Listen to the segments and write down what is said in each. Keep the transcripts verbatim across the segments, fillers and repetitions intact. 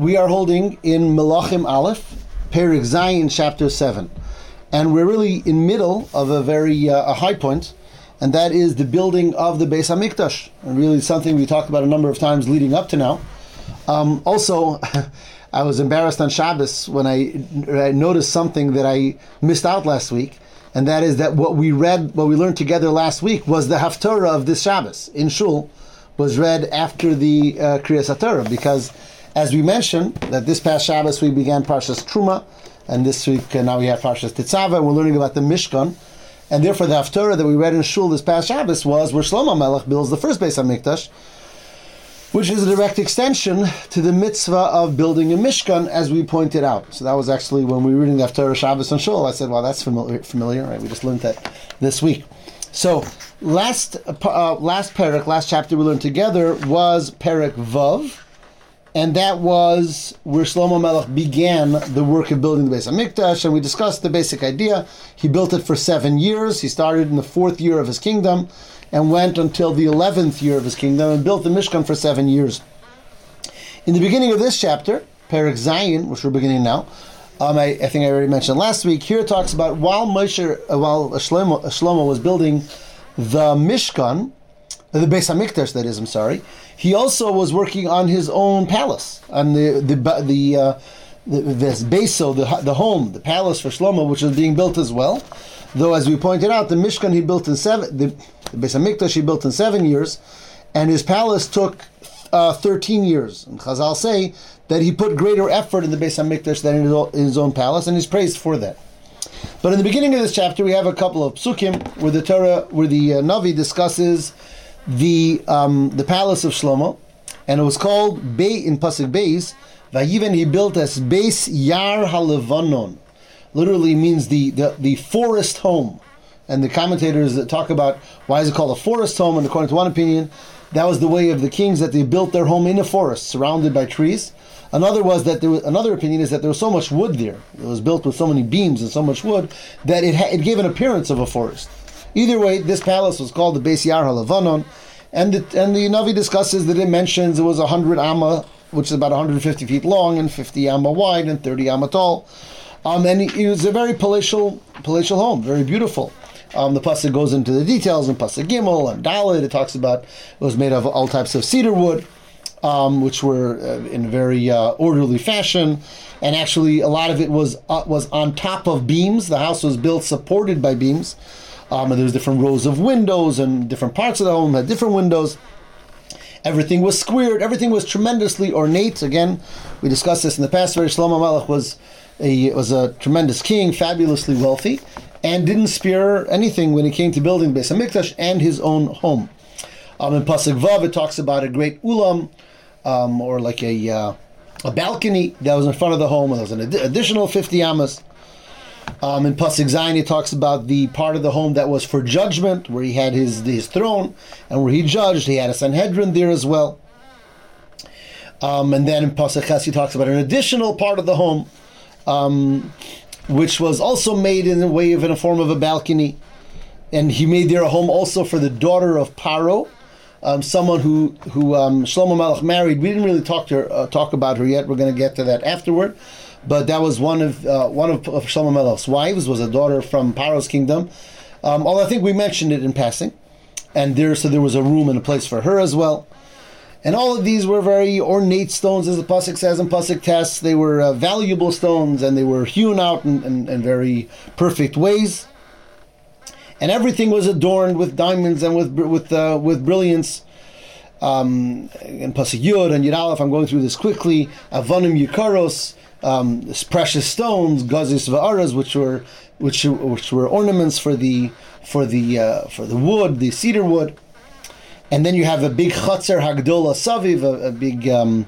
we are holding in Melachim Aleph, Perek Zayin, chapter seven. And we're really in middle of a very uh, a high point, and that is the building of the Beis HaMikdash. And really something we talked about a number of times leading up to now. Um, also, I was embarrassed on Shabbos when I, I noticed something that I missed out last week, and that is that what we read, what we learned together last week was the Haftorah of this Shabbos in Shul was read after the uh, Kriyas HaTorah, because as we mentioned, that this past Shabbos we began Parshas Truma, and this week uh, now we have Parshas Tetzaveh, and we're learning about the Mishkan. And therefore, the Haftorah that we read in Shul this past Shabbos was where Shlomo Melech builds the first Beis HaMikdash, which is a direct extension to the mitzvah of building a Mishkan, as we pointed out. So that was actually when we were reading the Haftorah Shabbos and Shul. I said, well, that's familiar, familiar, right? We just learned that this week. So last uh, last Perek, last chapter we learned together was Perek Vav, and that was where Shlomo Melech began the work of building the Beis HaMikdash, and we discussed the basic idea. He built it for seven years. He started in the fourth year of his kingdom and went until the eleventh year of his kingdom and built the Mishkan for seven years. In the beginning of this chapter, Perek Zayin, which we're beginning now, um, I, I think I already mentioned last week, here it talks about while Moshe, uh, while Shlomo, Shlomo was building the Mishkan, the Beis HaMikdash, that is, I'm sorry, he also was working on his own palace, on the the the uh, the, this beso, the the home, the palace for Shlomo, which was being built as well. Though, as we pointed out, the Mishkan he built in seven, the, the Beis HaMikdash he built in seven years, and his palace took uh, thirteen years. And Chazal say that he put greater effort in the Beis HaMikdash than in his, own, in his own palace, and he's praised for that. But in the beginning of this chapter, we have a couple of psukim where the Torah, where the uh, Navi discusses the um, the palace of Shlomo, and it was called Bay in Pasuk Beis. Vayiven he built as Beis Yar HaLevanon. Literally means the, the, the forest home. And the commentators that talk about why is it called a forest home, and according to one opinion, that was the way of the kings, that they built their home in a forest, surrounded by trees. Another was that there was, another opinion is that there was so much wood there. It was built with so many beams and so much wood that it ha- it gave an appearance of a forest. Either way, this palace was called the Beis Yar HaLevanon, and the, and the Navi discusses the dimensions. It was one hundred Amma, which is about one hundred fifty feet long, and fifty Amma wide, and thirty Amma tall. Um, and it was a very palatial, palatial home, very beautiful. Um, the Pasuk goes into the details in Pasuk Gimel and Dalet. It talks about it was made of all types of cedar wood, um, which were uh, in a very uh, orderly fashion. And actually, a lot of it was uh, was on top of beams. The house was built supported by beams. Um, and there was different rows of windows, and different parts of the home had different windows. Everything was squared. Everything was tremendously ornate. Again, we discussed this in the past. Where Shlomo Melech was a was a tremendous king, fabulously wealthy, and didn't spare anything when it came to building Beis HaMikdash and his own home. Um, in Pasuk Vav, it talks about a great ulam, um, or like a uh, a balcony that was in front of the home, and there was an ad- additional fifty amas. Um, in Pasuk Zayin, he talks about the part of the home that was for judgment, where he had his his throne, and where he judged. He had a Sanhedrin there as well. Um, and then in Pasuk Ches, he talks about an additional part of the home, um, which was also made in the way of in a form of a balcony. And he made there a home also for the daughter of Paro, um, someone who, who um, Shlomo Melech married. We didn't really talk to her, uh, talk about her yet. We're going to get to that afterward. But that was one of uh, one of, of Shlomo Melech's wives, was a daughter from Paro's kingdom. Um, although I think we mentioned it in passing, and there so there was a room and a place for her as well. And all of these were very ornate stones, as the Pasuk says in Pasuk Tes. They were uh, valuable stones, and they were hewn out in, in, in very perfect ways. And everything was adorned with diamonds and with with uh, with brilliance. Um, in Pasuk Yud and Yud Aleph, I'm going through this quickly. Avonim Yikaros. Um, precious stones, gazis va'aras, which were which which were ornaments for the for the uh, for the wood, the cedar wood, and then you have a big chutzer hagdola saviv, a, a big um,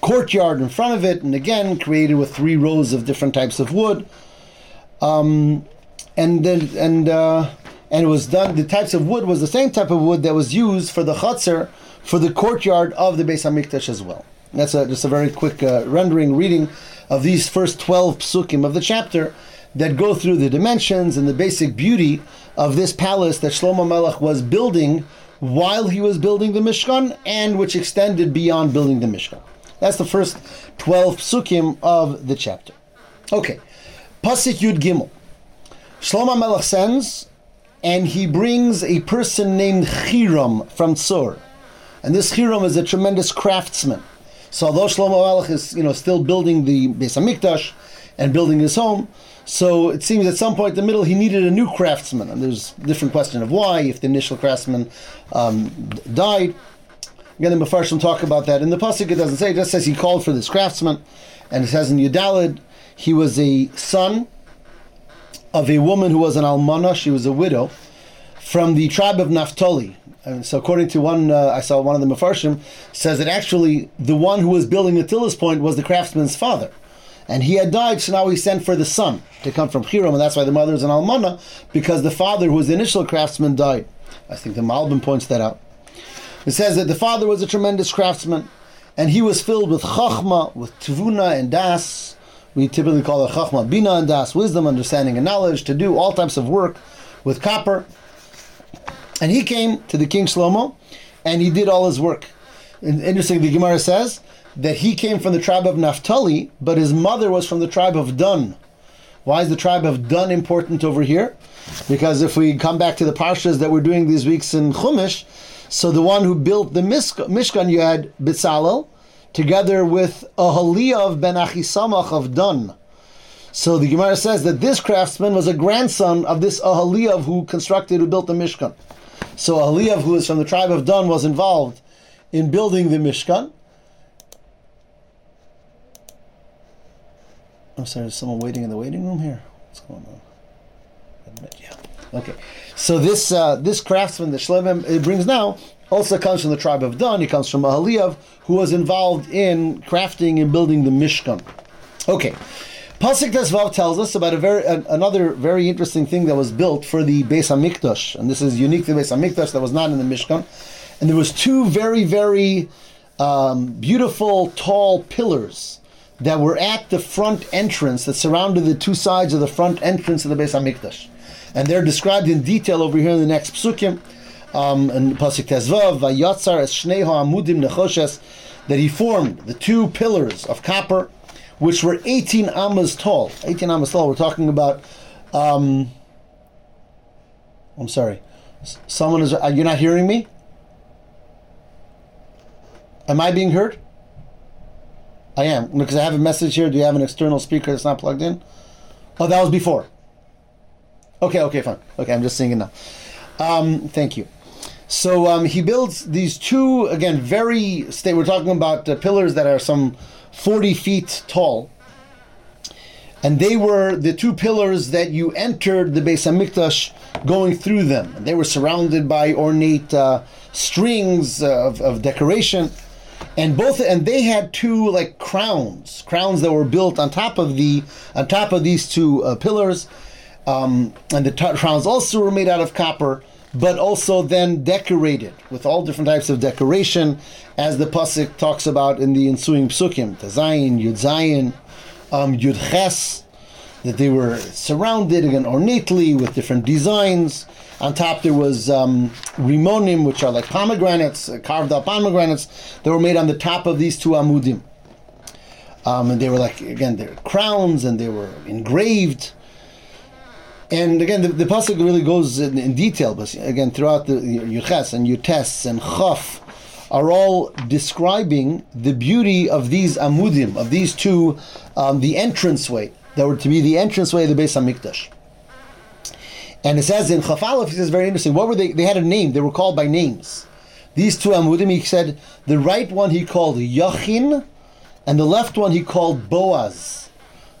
courtyard in front of it, and again created with three rows of different types of wood, um, and then and uh, and it was done. The types of wood was the same type of wood that was used for the chutzer for the courtyard of the Beis HaMikdash as well. And that's a, just a very quick uh, rendering reading of these first twelve psukim of the chapter that go through the dimensions and the basic beauty of this palace that Shlomo Melech was building while he was building the Mishkan, and which extended beyond building the Mishkan. That's the first twelve psukim of the chapter. Okay, Pasuk Yud Gimel. Shlomo Melech sends, and he brings a person named Hiram from Tzor. And this Hiram is a tremendous craftsman. So although Shlomo Melech is, you know, still building the Beis HaMikdash and building his home, so it seems at some point in the middle he needed a new craftsman. And there's a different question of why, if the initial craftsman um, died. Again, the Mepharshim talk about that. In the Pasuk it doesn't say, it just says he called for this craftsman. And it says in Yudalid, he was a son of a woman who was an almanah, she was a widow, from the tribe of Naphtali. And so according to one, uh, I saw one of the Mepharshim, says that actually the one who was building until this point was the craftsman's father. And he had died, so now he sent for the son to come from Hiram, and that's why the mother is an almanah, because the father who was the initial craftsman died. I think the Malbim points that out. It says that the father was a tremendous craftsman, and he was filled with chachma, with tevuna and das. We typically call it chachma, bina and das, wisdom, understanding, and knowledge, to do all types of work with copper. And he came to the king Shlomo, and he did all his work. And interesting, the Gemara says that he came from the tribe of Naphtali, but his mother was from the tribe of Dan. Why is the tribe of Dan important over here? Because if we come back to the parshas that we're doing these weeks in Chumash, so the one who built the Mishkan, you had Bezalel, together with Oholiav ben Achisamach of Dan. So the Gemara says that this craftsman was a grandson of this Oholiav who constructed, who built the Mishkan. So Oholiav, who is from the tribe of Dan, was involved in building the Mishkan. I'm sorry, is someone waiting in the waiting room here? What's going on? Yeah. Okay. So this uh, this craftsman that Shlomo brings now also comes from the tribe of Dan. He comes from Oholiav, who was involved in crafting and building the Mishkan. Okay. Pasuk Tesvav tells us about a very an, another very interesting thing that was built for the Beis HaMikdash. And this is unique to the Beis HaMikdash that was not in the Mishkan. And there was two very, very um, beautiful, tall pillars that were at the front entrance that surrounded the two sides of the front entrance of the Beis HaMikdash. And they're described in detail over here in the next psukim. Um, and Pasuk Tesvav, Vayatzar es shnei ha'amudim nechoshes, that he formed the two pillars of copper, which were eighteen ammas tall. eighteen ammas tall, we're talking about, um, I'm sorry, someone is, are you not hearing me? Am I being heard? I am, because I have a message here. Do you have an external speaker that's not plugged in? Oh, that was before. Okay, okay, fine. Okay, I'm just seeing it now. Um, thank you. So um, he builds these two, again, very, sta- we're talking about uh, pillars that are some forty feet tall. And they were the two pillars that you entered the Beis HaMikdash going through them. And they were surrounded by ornate uh, strings of, of decoration. And both, and they had two like crowns, crowns that were built on top of the, on top of these two uh, pillars. Um, and the t- crowns also were made out of copper, but also then decorated with all different types of decoration, as the pasuk talks about in the ensuing psukim, Tazayin, Yudzayin, um, Yudches, that they were surrounded again ornately with different designs. On top there was um, rimonim, which are like pomegranates, uh, carved out pomegranates that were made on the top of these two amudim. Um, and they were like, again, they were crowns and they were engraved. And again, the, the pasuk really goes in, in detail, but again, throughout the Yuches and Yutes and Chaf are all describing the beauty of these amudim, of these two, um, the entranceway, that were to be the entranceway of the Beis HaMikdash. And it says in Chaf Aleph, he says, very interesting, what were they? They had a name, they were called by names. These two amudim, he said, the right one he called Yachin, and the left one he called Boaz.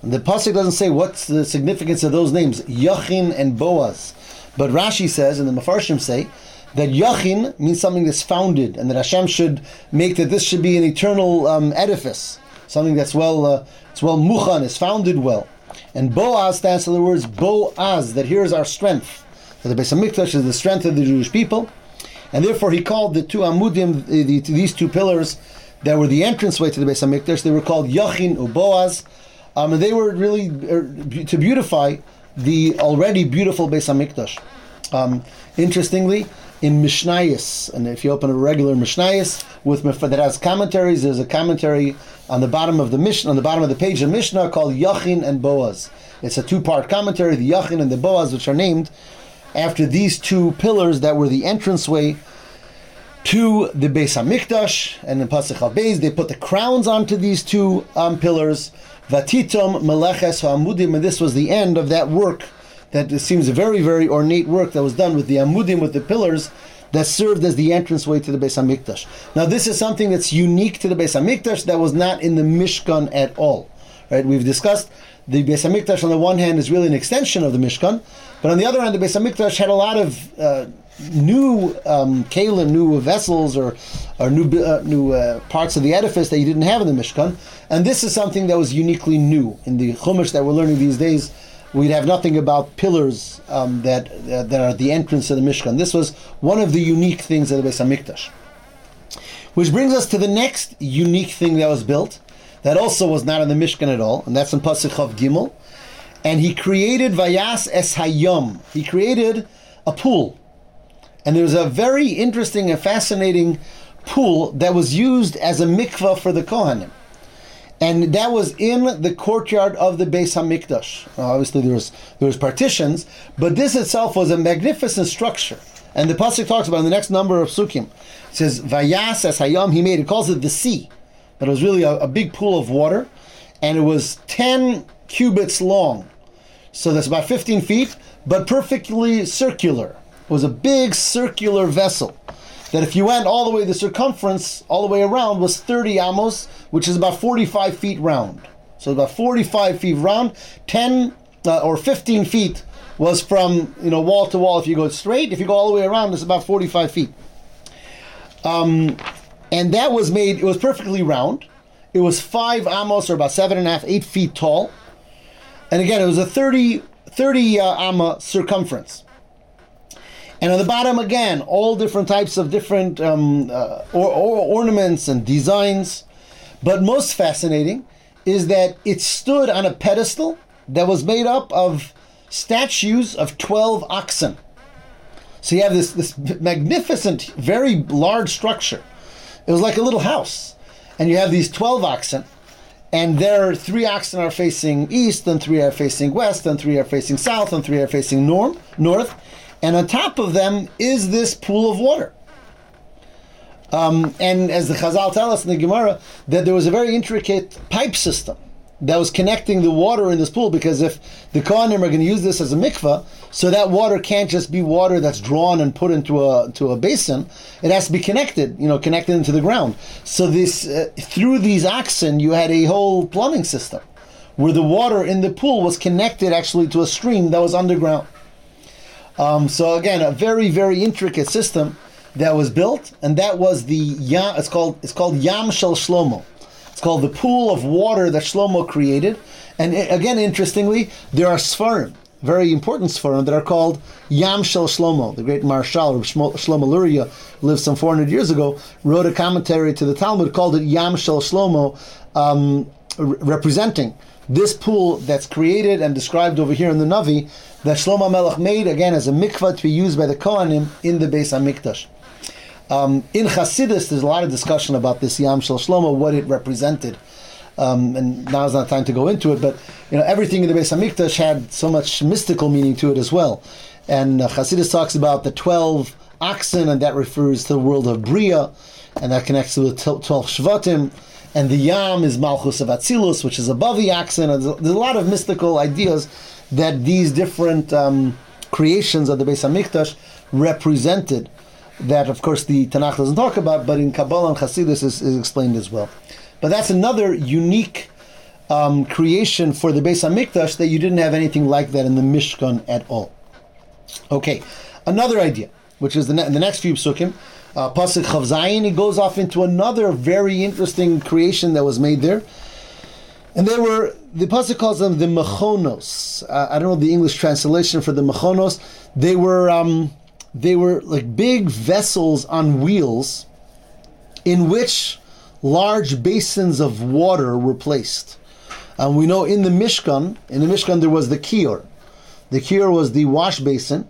The pasuk doesn't say what's the significance of those names, Yachin and Boaz. But Rashi says, and the Mepharshim say, that Yachin means something that's founded, and that Hashem should make that this should be an eternal um, edifice, something that's well, uh, it's well muchan, is founded well. And Boaz stands for the words Boaz, that here is our strength. So the Beis HaMikdash is the strength of the Jewish people, and therefore he called the two amudim, the, the, these two pillars that were the entranceway to the Beis HaMikdash, they were called Yachin or Boaz. Um, and they were really uh, to beautify the already beautiful Beis HaMikdash. Um, interestingly, in Mishnayos, and if you open a regular Mishnayos with that has commentaries, there's a commentary on the bottom of the Mishnah, on the bottom of the page of Mishnah called Yachin and Boaz. It's a two-part commentary, the Yachin and the Boaz, which are named after these two pillars that were the entranceway to the Beis HaMikdash, and in Pasuk HaBeis, they put the crowns onto these two um, pillars. Vatitom Meleches HaAmudim, and this was the end of that work, that it seems a very, very ornate work that was done with the Amudim, with the pillars, that served as the entranceway to the Beis HaMikdash. Now this is something that's unique to the Beis HaMikdash that was not in the Mishkan at all. Right? We've discussed the Beis HaMikdash on the one hand is really an extension of the Mishkan, but on the other hand the Beis HaMikdash had a lot of uh, new um, kalim, new vessels, or or new uh, new uh, parts of the edifice that you didn't have in the Mishkan, and this is something that was uniquely new in the Chumash that we're learning these days. We'd have nothing about pillars um, that uh, that are at the entrance of the Mishkan. This was one of the unique things of the Beis HaMikdash. Which brings us to the next unique thing that was built, that also was not in the Mishkan at all, and that's in Pasuk Chav Gimel. And he created Vayas Es Hayom. He created a pool, and there was a very interesting and fascinating pool that was used as a mikveh for the Kohanim. And that was in the courtyard of the Beis HaMikdash. Now, obviously, there was there was partitions, but this itself was a magnificent structure. And the pasuk talks about in the next number of psukim. It says, "Vayas es hayam," he made. It calls it the sea, but it was really a, a big pool of water, and it was ten cubits long, so that's about fifteen feet, but perfectly circular. It was a big circular vessel that if you went all the way, the circumference all the way around was thirty amos, which is about forty-five feet round. So about forty-five feet round, ten uh, or fifteen feet was from, you know, wall to wall if you go straight. If you go all the way around, it's about forty-five feet. Um, and that was made, it was perfectly round. It was five amos, or about seven and a half, eight feet tall. And again, it was a thirty, thirty uh, amma circumference. And on the bottom, again, all different types of different um, uh, or, or ornaments and designs. But most fascinating is that it stood on a pedestal that was made up of statues of twelve oxen. So you have this, this magnificent, very large structure. It was like a little house. And you have these twelve oxen. And there, three oxen are facing east, and three are facing west, and three are facing south, and three are facing norm, north. And on top of them is this pool of water. Um, and as the Chazal tell us in the Gemara, that there was a very intricate pipe system that was connecting the water in this pool, because if the Kohanim are going to use this as a mikveh, so that water can't just be water that's drawn and put into a to a basin. It has to be connected, you know, connected into the ground. So this uh, through these oxen, you had a whole plumbing system where the water in the pool was connected actually to a stream that was underground. Um, so again, a very, very intricate system that was built, and that was the Yam. It's called it's called Yam Shel Shlomo. It's called the pool of water that Shlomo created. And it, again, interestingly, there are Sfarim, very important Sfarim, that are called Yam Shel Shlomo. The great Marshal Shlomo Luria, lived some four hundred years ago, wrote a commentary to the Talmud, called it Yam Shel Shlomo, um, re- representing this pool that's created and described over here in the Navi, that Shlomo Melech made, again, as a mikvah to be used by the Kohanim in the Beis HaMikdash. Um, in Hasidus, there's a lot of discussion about this Yam Shel Shlomo, what it represented. Um, and now's not time to go into it, but you know, everything in the Beis HaMikdash had so much mystical meaning to it as well. And uh, Hasidus talks about the twelve oxen, and that refers to the world of Bria, and that connects to the twelve Shvatim. And the Yam is Malchus of Atzilus, which is above the oxen. There's a lot of mystical ideas that these different um, creations of the Beis HaMikdash represented, that, of course, the Tanakh doesn't talk about, but in Kabbalah and Hasidus is, is explained as well. But that's another unique um, creation for the Beis HaMikdash, that you didn't have anything like that in the Mishkan at all. Okay, another idea, which is the, ne- the next few psukim, Uh, Pasuk Chav Zayin, he goes off into another very interesting creation that was made there. And they were, the Pasuk calls them the Mechonos. Uh, I don't know the English translation for the Mechonos. They were, um, they were like big vessels on wheels in which large basins of water were placed. And we know in the Mishkan, in the Mishkan there was the Kior. The Kior was the wash basin,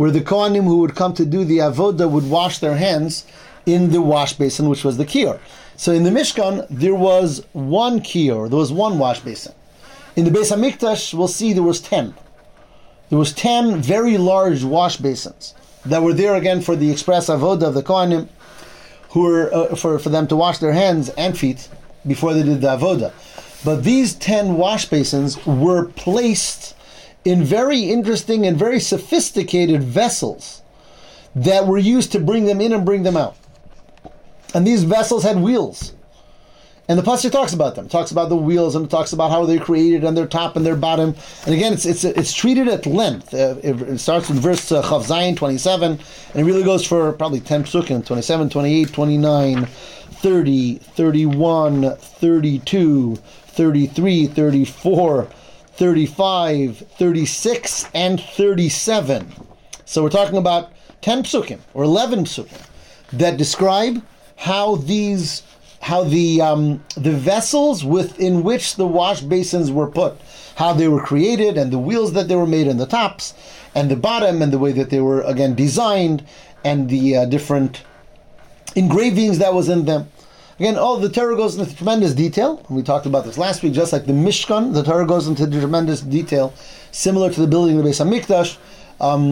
where the Kohanim who would come to do the Avodah would wash their hands in the wash basin, which was the Kior. So in the Mishkan, there was one Kior, there was one wash basin. In the Beis HaMikdash, we'll see there was ten. There was ten very large wash basins that were there again for the express Avodah of the Kohanim, who were uh, for, for them to wash their hands and feet before they did the Avodah. But these ten wash basins were placed in very interesting and very sophisticated vessels that were used to bring them in and bring them out. And these vessels had wheels. And the Pasuk talks about them. It talks about the wheels, and it talks about how they're created and their top and their bottom. And again, it's it's it's treated at length. Uh, it, it starts with verse uh, Chav Zayin, twenty-seven, and it really goes for probably ten psukim, twenty-seven, twenty-eight, twenty-nine, thirty, thirty-one, thirty-two, thirty-three, thirty-four, thirty-five, thirty-six, and thirty-seven. So we're talking about ten psukim, or eleven psukim, that describe how these... how the um, the vessels within which the wash basins were put, how they were created, and the wheels that they were made, and the tops, and the bottom, and the way that they were, again, designed, and the uh, different engravings that was in them. Again, all the Torah goes into tremendous detail, and we talked about this last week, just like the Mishkan, the Torah goes into tremendous detail, similar to the building of the Beis HaMikdash. Um,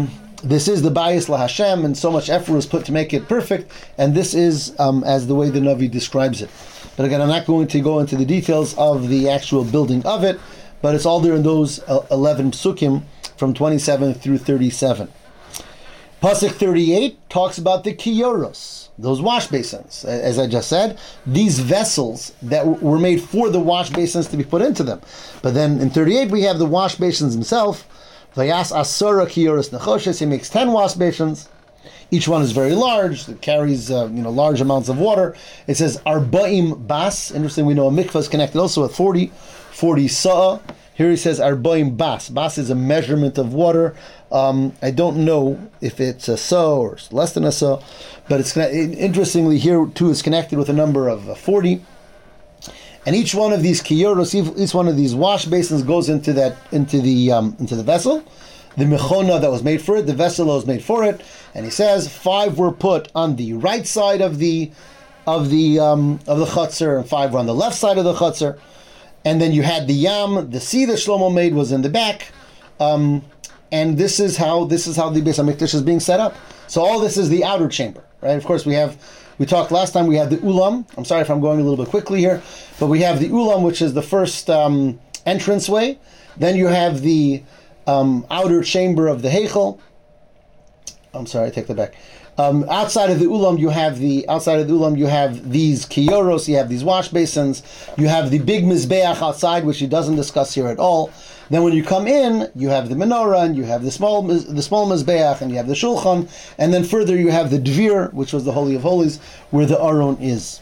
This is the bias la Hashem, and so much effort was put to make it perfect, and this is um, as the way the Navi describes it. But again, I'm not going to go into the details of the actual building of it, but it's all there in those eleven psukim from twenty-seven through thirty-seven. Pasuk thirty-eight talks about the Kiyoros, those wash basins. As I just said, these vessels that were made for the wash basins to be put into them. But then in thirty-eight we have the wash basins themselves. Vayas asora kiyoros nechoshes. He makes ten wash basins. Each one is very large. It carries uh, you know large amounts of water. It says arbaim bas. Interesting. We know a mikvah is connected also with forty, forty sa'a. Here he says arbaim bas. Bas is a measurement of water. Um, I don't know if it's a sa'a or less than a sa'a, but it's interestingly here too is connected with a number of uh, forty. And each one of these kiyoros, each one of these wash basins goes into that, into the um, into the vessel, the mechona that was made for it, the vessel that was made for it. And he says five were put on the right side of the of the um, of the chutzer, and five were on the left side of the chutzer. And then you had the yam, the sea that Shlomo made was in the back. Um, and this is how this is how the Beis HaMikdash is being set up. So all this is the outer chamber, right? Of course, we have. We talked last time, we had the Ulam. I'm sorry if I'm going a little bit quickly here. But we have the Ulam, which is the first um, entranceway. Then you have the um, outer chamber of the Heichel. I'm sorry, I take that back. Um, outside of the Ulam, you have the outside of the Ulam, you have these Kiyoros, you have these wash basins. You have the big Mizbeach outside, which he doesn't discuss here at all. Then when you come in, you have the menorah, and you have the small the small mizbeach, and you have the shulchan, and then further you have the Dvir, which was the Holy of Holies, where the Aron is.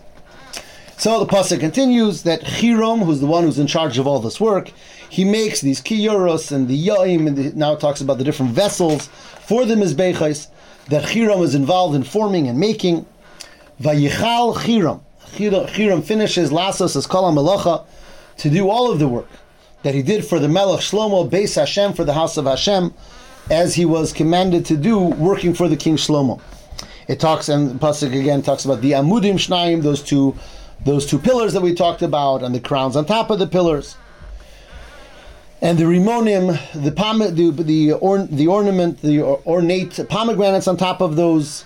So the pasuk continues that Hiram, who's the one who's in charge of all this work, he makes these kiyoros and the yaim, and the, now it talks about the different vessels for the mizbeichos that Hiram is involved in forming and making. Vayichal Hiram. Hiram finishes lasos as kol ha'melacha to do all of the work that he did for the Melech Shlomo, Beis Hashem, for the house of Hashem, as he was commanded to do, working for the King Shlomo. It talks, and Pasuk again talks about the Amudim Shnayim, those two, those two pillars that we talked about, and the crowns on top of the pillars, and the Rimonim, the pome- the the, or- the ornament, the or- ornate pomegranates on top of those,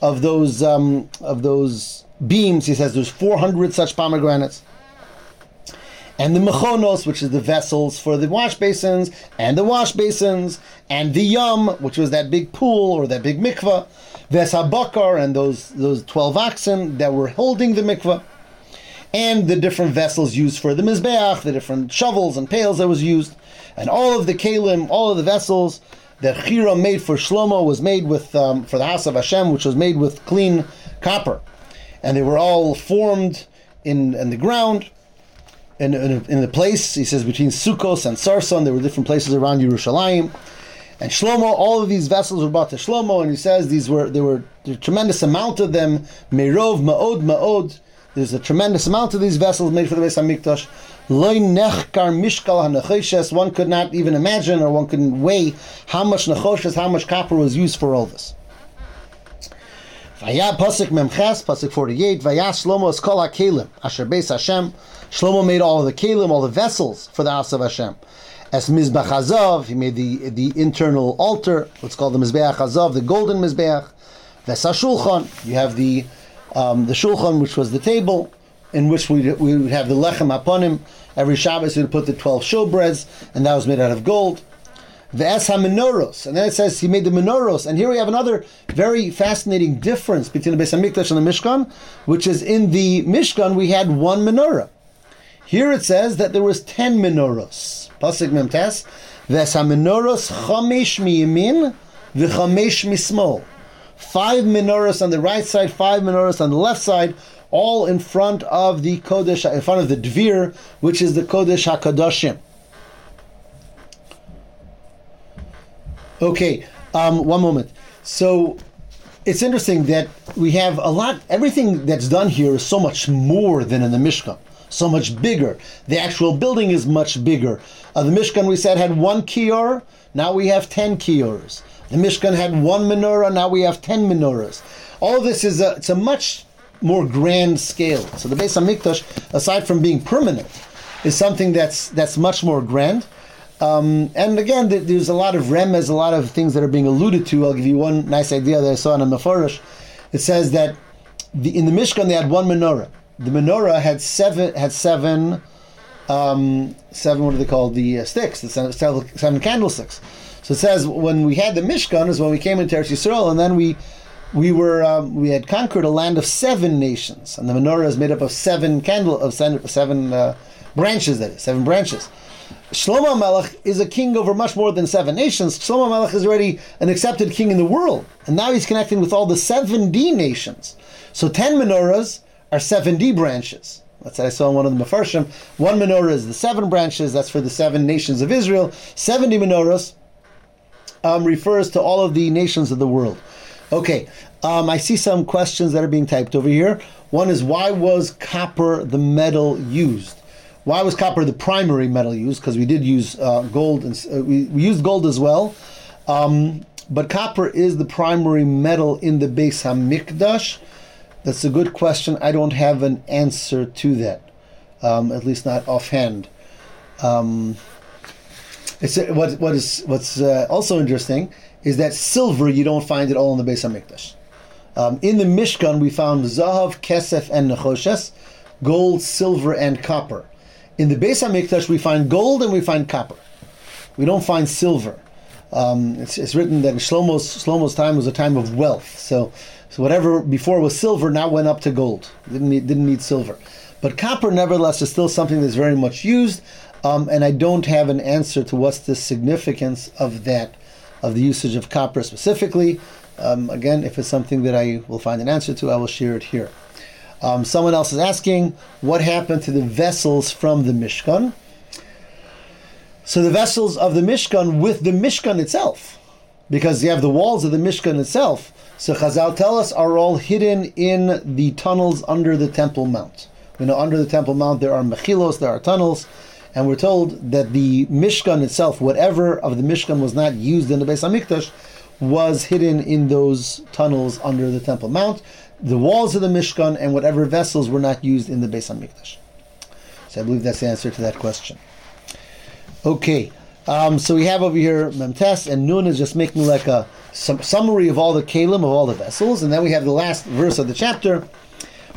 of those, um, of those beams. He says there's four hundred such pomegranates. And the mechonos, which is the vessels for the wash basins, and the wash basins, and the yam, which was that big pool or that big mikvah, vesabakar, and those those twelve oxen that were holding the mikvah, and the different vessels used for the mizbeach, the different shovels and pails that was used, and all of the kelim, all of the vessels that Hiram made for Shlomo was made with um, for the house of Hashem, which was made with clean copper, and they were all formed in in the ground. In, in, in the place, he says, between Sukkos and Sarson, there were different places around Yerushalayim. And Shlomo, all of these vessels were brought to Shlomo, and he says these were there were a tremendous amount of them. Merov, Ma'od, Ma'od. There's a tremendous amount of these vessels made for the Beis HaMikdash. Loi nechkar mishkal hanachoshes. One could not even imagine, or one couldn't weigh how much nachoshes, how much copper was used for all this. Vayah pasuk memches, pasuk forty-eight. Vayah Shlomo es kol hakelim asher beis Hashem. Shlomo made all of the kelim, all the vessels for the house of Hashem. As mizbeach hazav, he made the the internal altar. What's called the mizbeach hazav, the golden mizbeach. Ves hashulchan, you have the um, the shulchan, which was the table, in which we we would have the lechem aponim. Every Shabbos we would put the twelve showbreads, and that was made out of gold. Ve'es ha-menoros, and then it says he made the menoros. And here we have another very fascinating difference between the Beis HaMikdash and the Mishkan, which is in the Mishkan we had one menorah. Here it says that there was ten menoros. Pasuk memtes, ve'es ha-menoros chamesh miyamin v'chamesh mismol. Five menorahs on the right side, five menorahs on the left side, all in front of the Kodesh, in front of the Dvir, which is the Kodesh HaKadoshim. Okay, um, one moment. So it's interesting that we have a lot, everything that's done here is so much more than in the Mishkan, so much bigger. The actual building is much bigger. Uh, the Mishkan, we said, had one Kior, now we have ten Kiors. The Mishkan had one menorah, now we have ten menorahs. All of this is a, it's a much more grand scale. So the Beis HaMikdash, aside from being permanent, is something that's that's much more grand. Um, and again, th- there's a lot of remez, a lot of things that are being alluded to. I'll give you one nice idea that I saw in a Mepharshim. It says that the, in the Mishkan they had one menorah. The menorah had seven had seven um, seven. What are they called? The uh, sticks. The seven, seven candlesticks. So it says when we had the Mishkan is when we came into Eretz Yisrael, and then we we were um, we had conquered a land of seven nations, and the menorah is made up of seven candle of seven, seven uh, branches. That is seven branches. Shlomo Melech is a king over much more than seven nations. Shlomo Melech is already an accepted king in the world, and now he's connecting with all the seventy nations. So ten menorahs are seventy branches. That's what I saw in one of the Mepharshim. One menorah is the seven branches. That's for the seven nations of Israel. Seventy menorahs um, refers to all of the nations of the world. Okay, um, I see some questions that are being typed over here. One is, why was copper the metal used? Why was copper the primary metal used? Because we did use uh, gold, and uh, we, we used gold as well. Um, but copper is the primary metal in the Beis HaMikdash. That's a good question. I don't have an answer to that, um, at least not offhand. Um, it's uh, what what is what's uh, also interesting is that silver you don't find at all in the Beis HaMikdash. Um, in the Mishkan we found zahav, kesef, and nechoshes, gold, silver, and copper. In the Beis HaMikdash, we find gold and we find copper. We don't find silver. Um, it's, it's written that Shlomo's, Shlomo's time was a time of wealth. So, so whatever before was silver now went up to gold. Didn't need, didn't need silver. But copper, nevertheless, is still something that's very much used. Um, and I don't have an answer to what's the significance of that, of the usage of copper specifically. Um, again, if it's something that I will find an answer to, I will share it here. Um, someone else is asking, what happened to the vessels from the Mishkan? So the vessels of the Mishkan with the Mishkan itself, because you have the walls of the Mishkan itself, so Chazal tell us, are all hidden in the tunnels under the Temple Mount. You know, under the Temple Mount there are mechilos, there are tunnels, and we're told that the Mishkan itself, whatever of the Mishkan was not used in the Beis HaMikdash, was hidden in those tunnels under the Temple Mount, the walls of the Mishkan, and whatever vessels were not used in the Beis HaMikdash. So I believe that's the answer to that question. Okay, um, so we have over here Memtes, and Nun is just making like a sum- summary of all the Kalim, of all the vessels, and then we have the last verse of the chapter.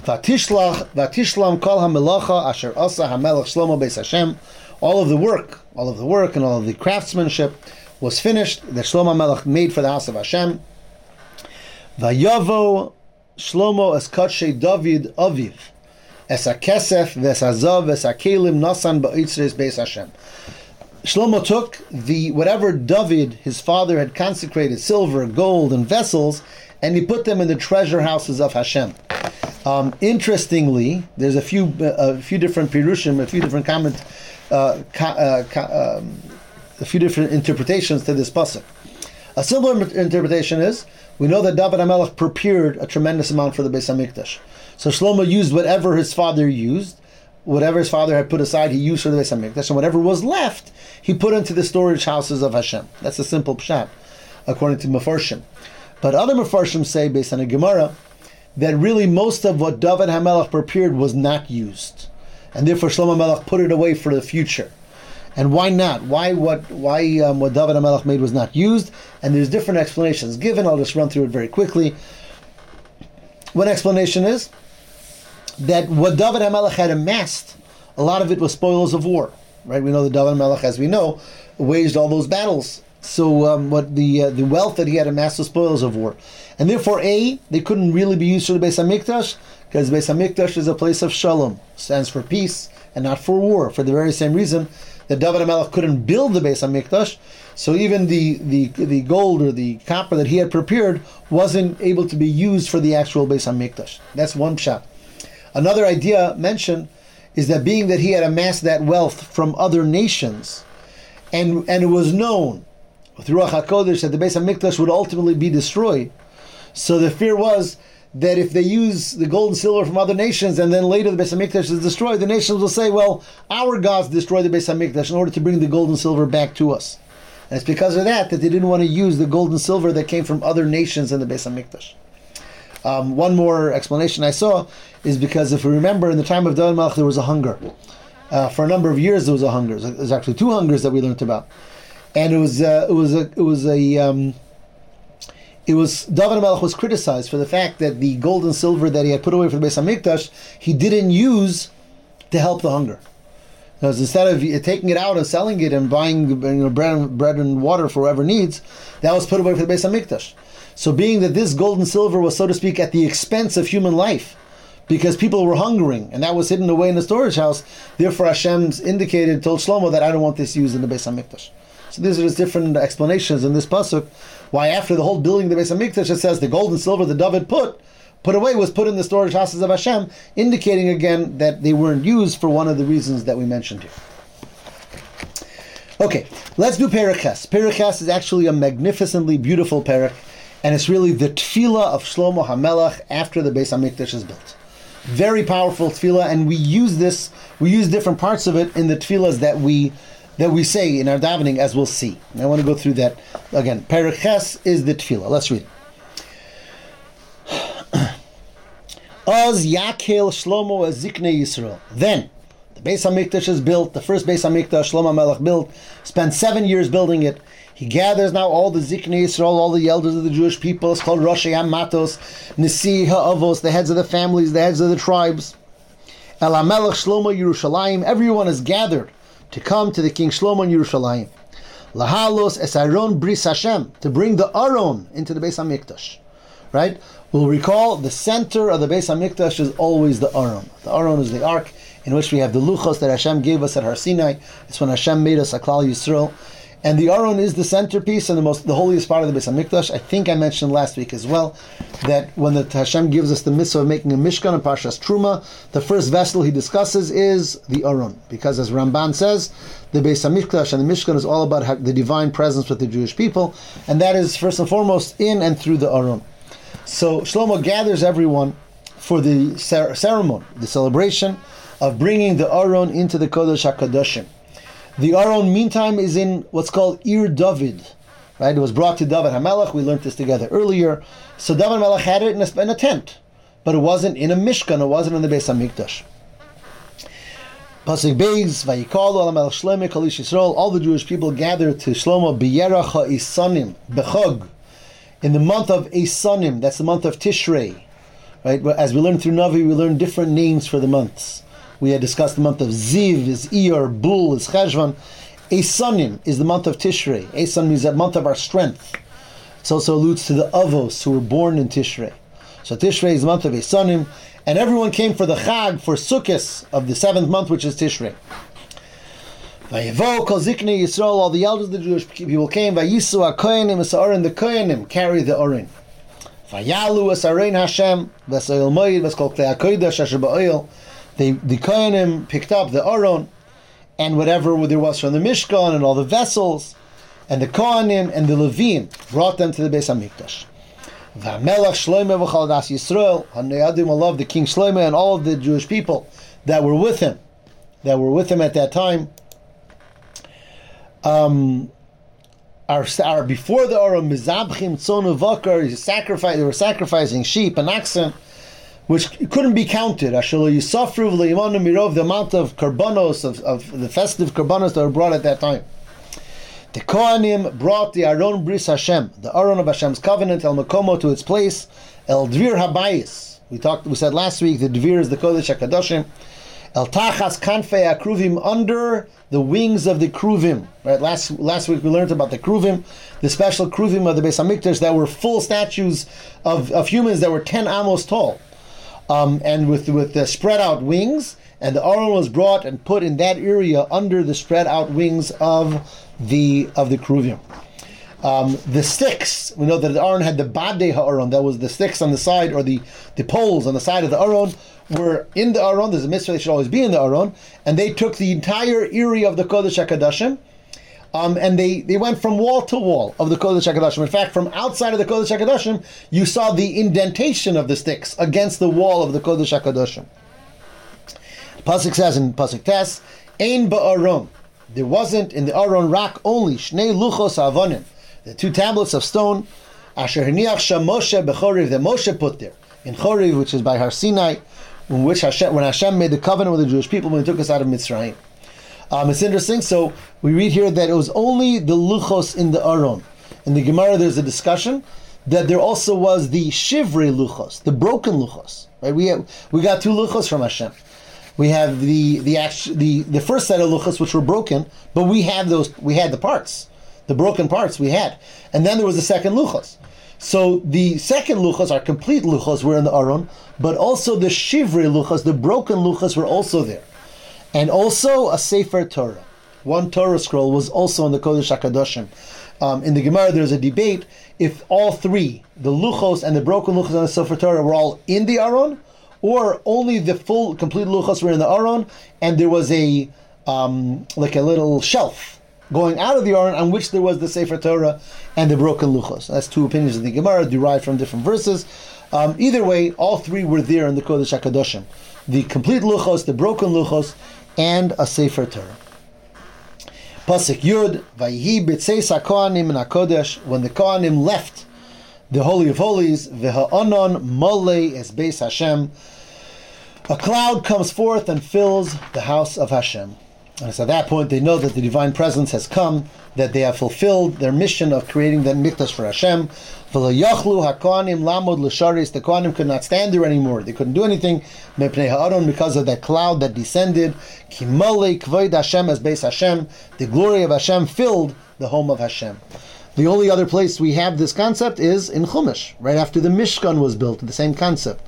Vatishlach, Vatishlam kol ha-melacha asher asa ha-melech Shlomo beis Hashem. All of the work, all of the work and all of the craftsmanship was finished, that Shlomo Melech made for the house of Hashem. Vayavo Shlomo es katshe David aviv, es ha-kesef, ves ha-zav, ves ha-kelim nasan ba'itzres beis Hashem. Shlomo took the whatever David, his father, had consecrated, silver, gold, and vessels, and he put them in the treasure houses of Hashem. Um, interestingly, there's a few uh, a few different pirushim, a few different comments, uh, ca- uh, ca- um, a few different interpretations to this pasuk. A similar interpretation is, we know that David HaMelech prepared a tremendous amount for the Beis HaMikdash. So Shlomo used whatever his father used, whatever his father had put aside, he used for the Beis HaMikdash, and whatever was left, he put into the storage houses of Hashem. That's a simple pshat, according to Mepharshim. But other Mepharshim say, based on the Gemara, that really most of what David HaMelech prepared was not used, and therefore Shlomo Melech put it away for the future. And why not? Why what? Why um, what David HaMelech made was not used? And there's different explanations given. I'll just run through it very quickly. One explanation is that what David HaMelech had amassed, a lot of it was spoils of war. Right? We know that David HaMelech, as we know, waged all those battles. So um, what the uh, the wealth that he had amassed was spoils of war, and therefore a they couldn't really be used for the Beis HaMikdash, because Beis HaMikdash is a place of shalom, stands for peace and not for war, for the very same reason that David HaMelech couldn't build the Beis HaMikdash, so even the, the the gold or the copper that he had prepared wasn't able to be used for the actual Beis HaMikdash. That's one shot. Another idea mentioned is that being that he had amassed that wealth from other nations, and and it was known through Ruach HaKodesh that the Beis HaMikdash would ultimately be destroyed, so the fear was that if they use the gold and silver from other nations and then later the Beis HaMikdash is destroyed, the nations will say, well, our gods destroyed the Beis HaMikdash in order to bring the gold and silver back to us. And it's because of that that they didn't want to use the gold and silver that came from other nations in the Beis HaMikdash. Um, one more explanation I saw is because, if we remember, in the time of David HaMelech there was a hunger. Uh, for a number of years there was a hunger. There's actually two hungers that we learned about. And it was, uh, it was a... It was a um, It was David HaMelech was criticized for the fact that the gold and silver that he had put away for the Beis HaMikdash, he didn't use to help the hunger. Because instead of taking it out and selling it and buying, you know, bread, bread and water for whoever needs, that was put away for the Beis HaMikdash. So being that this gold and silver was, so to speak, at the expense of human life, because people were hungering, and that was hidden away in the storage house, therefore Hashem indicated, told Shlomo that I don't want this used in the Beis HaMikdash. So these are just different explanations in this Pasuk, why after the whole building of the Beis HaMikdash, it says the gold and silver that David put put away was put in the storage houses of Hashem, indicating again that they weren't used for one of the reasons that we mentioned here. Okay, let's do Perek Ches. Perek Ches is actually a magnificently beautiful Perek, and it's really the Tefillah of Shlomo HaMelech after the Beis HaMikdash is built. Very powerful Tefillah, and we use this, we use different parts of it in the Tefillahs that we that we say in our davening, as we'll see. And I want to go through that again. Perek Ches is the tefillah. Let's read it. Az Yakel Shlomo Aziknei Yisrael. Then, the Beis HaMikdash is built, the first Beis HaMikdash Shlomo HaMelech built, spent seven years building it. He gathers now all the Ziknei Yisrael, all the elders of the Jewish people, it's called Roshei HaMatos, Nisi HaAvos, the heads of the families, the heads of the tribes. El HaMelech Shlomo Yerushalayim, everyone is gathered to come to the King Shlomo in Yerushalayim. Lahalos es Aron bris Hashem, to bring the Aron into the Beis HaMikdash. Right? We'll recall the center of the Beis HaMikdash is always the Aron. The Aron is the Ark in which we have the Luchos that Hashem gave us at Har Sinai. It's when Hashem made us a Klal Yisrael. And the Aron is the centerpiece and the most, the holiest part of the Beis HaMikdash. I think I mentioned last week as well that when the Hashem gives us the mitzvah of making a Mishkan and Parshas Truma, the first vessel he discusses is the Aron. Because as Ramban says, the Beis HaMikdash and the Mishkan is all about the divine presence with the Jewish people. And that is first and foremost in and through the Aron. So Shlomo gathers everyone for the ceremony, the celebration of bringing the Aron into the Kodesh HaKadoshim. The Aron, meantime, is in what's called Ir David. Right? It was brought to David HaMelech. We learned this together earlier. So David HaMelech had it in a, in a tent, but it wasn't in a Mishkan. It wasn't in the Beis HaMikdash. Pasuk Beis, Vayikalu al HaMelech Shlomo kol ish Yisrael. All the Jewish people gathered to Shlomo b'Yerach HaIsanim, b'Chog, in the month of Isanim. That's the month of Tishrei. Right? As we learned through Navi, we learned different names for the months. We had discussed the month of Ziv, is Iyar, Bul, is Cheshvan. Isanim is the month of Tishrei. Isanim is the month of our strength. It also alludes to the Avos who were born in Tishrei. So Tishrei is the month of Isanim. And everyone came for the Chag, for Sukkis, of the seventh month, which is Tishrei. Vayevo kol ziknei Yisrael, all the elders of the Jewish people came. Vayisu ha-Kohanim es ha-Aron, the Kohanim carry the Aron. Vayalu es ha-Aron Hashem, ves ha-Oil Moed, ves kol klei ha-Kodesh asher ba-Oil. They, the Kohanim picked up the Aron and whatever there was from the Mishkan and all the vessels, and the Kohanim and the Levim brought them to the Beis HaMikdash. V'amelach Shlomo v'chaladas Yisrael, ha'ne'adim alav, the King Shlomo and all of the Jewish people that were with him, that were with him at that time, um, are, are before the Aron mizabchim tzonu v'akar, sacrifice. They were sacrificing sheep and oxen, which couldn't be counted. Asher lo yisafru v'le'imanu mirov, the amount of karbanos, of, of the festive karbanos that were brought at that time. The Kohanim brought the Aron Bris Hashem, the Aron of Hashem's covenant, El Makomo, to its place, El Dvir Habayis. We talked, we said last week, the Dvir is the Kodesh HaKadoshim. El Tachas Kanfei Akruvim, under the wings of the Kruvim. Right? Last last week we learned about the Kruvim, the special Kruvim of the Beis HaMikdash that were full statues of, of humans that were ten amos tall, um, and with with the spread out wings. And the Aron was brought and put in that area under the spread out wings of the of the Keruvim. Um, the sticks, we know that the Aron had the Badei HaAron, that was the sticks on the side, or the, the poles on the side of the Aron, were in the Aron. There's a mitzvah, they should always be in the Aron. And they took the entire area of the Kodesh HaKadoshim, um, and they, they went from wall to wall of the Kodesh HaKadoshim. In fact, from outside of the Kodesh HaKadoshim, you saw the indentation of the sticks against the wall of the Kodesh HaKadoshim. Pasuk says in Pasuk Tes, Ein ba'aron. There wasn't in the Aron rock only Shnei Luchos Avonim, the two tablets of stone, Asher Hiniach Shem Moshe bechoriv, that Moshe put there in Choriv, which is by Har Sinai, in which Hashem, when Hashem made the covenant with the Jewish people when He took us out of Mitzrayim. Um, it's interesting. So we read here that it was only the Luchos in the Aron. In the Gemara, there's a discussion that there also was the Shivrei Luchos, the broken Luchos. Right? We have, we got two Luchos from Hashem. We have the the the the first set of luchos which were broken, but we had those we had the parts, the broken parts we had, and then there was the second luchos. So the second luchos, our complete luchos, were in the Aron, but also the shivrei luchos, the broken luchos, were also there, and also a sefer Torah, one Torah scroll, was also in the Kodesh HaKadoshim. Um, in the Gemara, there's a debate if all three, the luchos and the broken luchos and the sefer Torah, were all in the Aron, or only the full, complete luchos were in the Aron, and there was a um, like a little shelf going out of the Aron on which there was the Sefer Torah and the broken luchos. That's two opinions of the Gemara derived from different verses. Um, either way, all three were there in the Kodesh HaKadoshim: the complete luchos, the broken luchos, and a Sefer Torah. Pasuk Yud, Vayihi b'tzeis haKohanim min haKodesh, when the Kohanim left the Holy of Holies, v'ha'anon molei es beis Hashem, a cloud comes forth and fills the house of Hashem. And it's at that point they know that the divine presence has come, that they have fulfilled their mission of creating that mikdash for Hashem. V'lo yachlu haKohanim lamod l'sharis, the Kohanim could not stand there anymore. They couldn't do anything, mepnei ha'aron, because of that cloud that descended. Ki molei kvod Hashem es beis Hashem, the glory of Hashem filled the home of Hashem. The only other place we have this concept is in Chumash, right after the Mishkan was built, the same concept.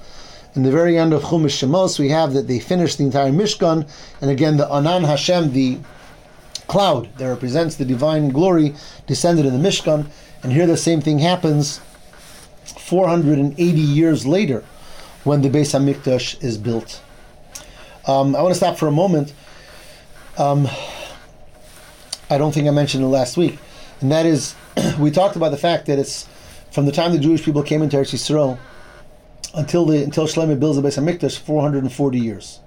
In the very end of Chumash Shemos, we have that they finished the entire Mishkan, and again the Anan Hashem, the cloud that represents the divine glory, descended in the Mishkan, and here the same thing happens four hundred eighty years later when the Beis HaMikdash is built. Um, I want to stop for a moment. Um, I don't think I mentioned it last week, and that is, we talked about the fact that it's from the time the Jewish people came into Eretz Yisrael until the until Shlomo builds the Beis HaMikdash, four hundred forty years,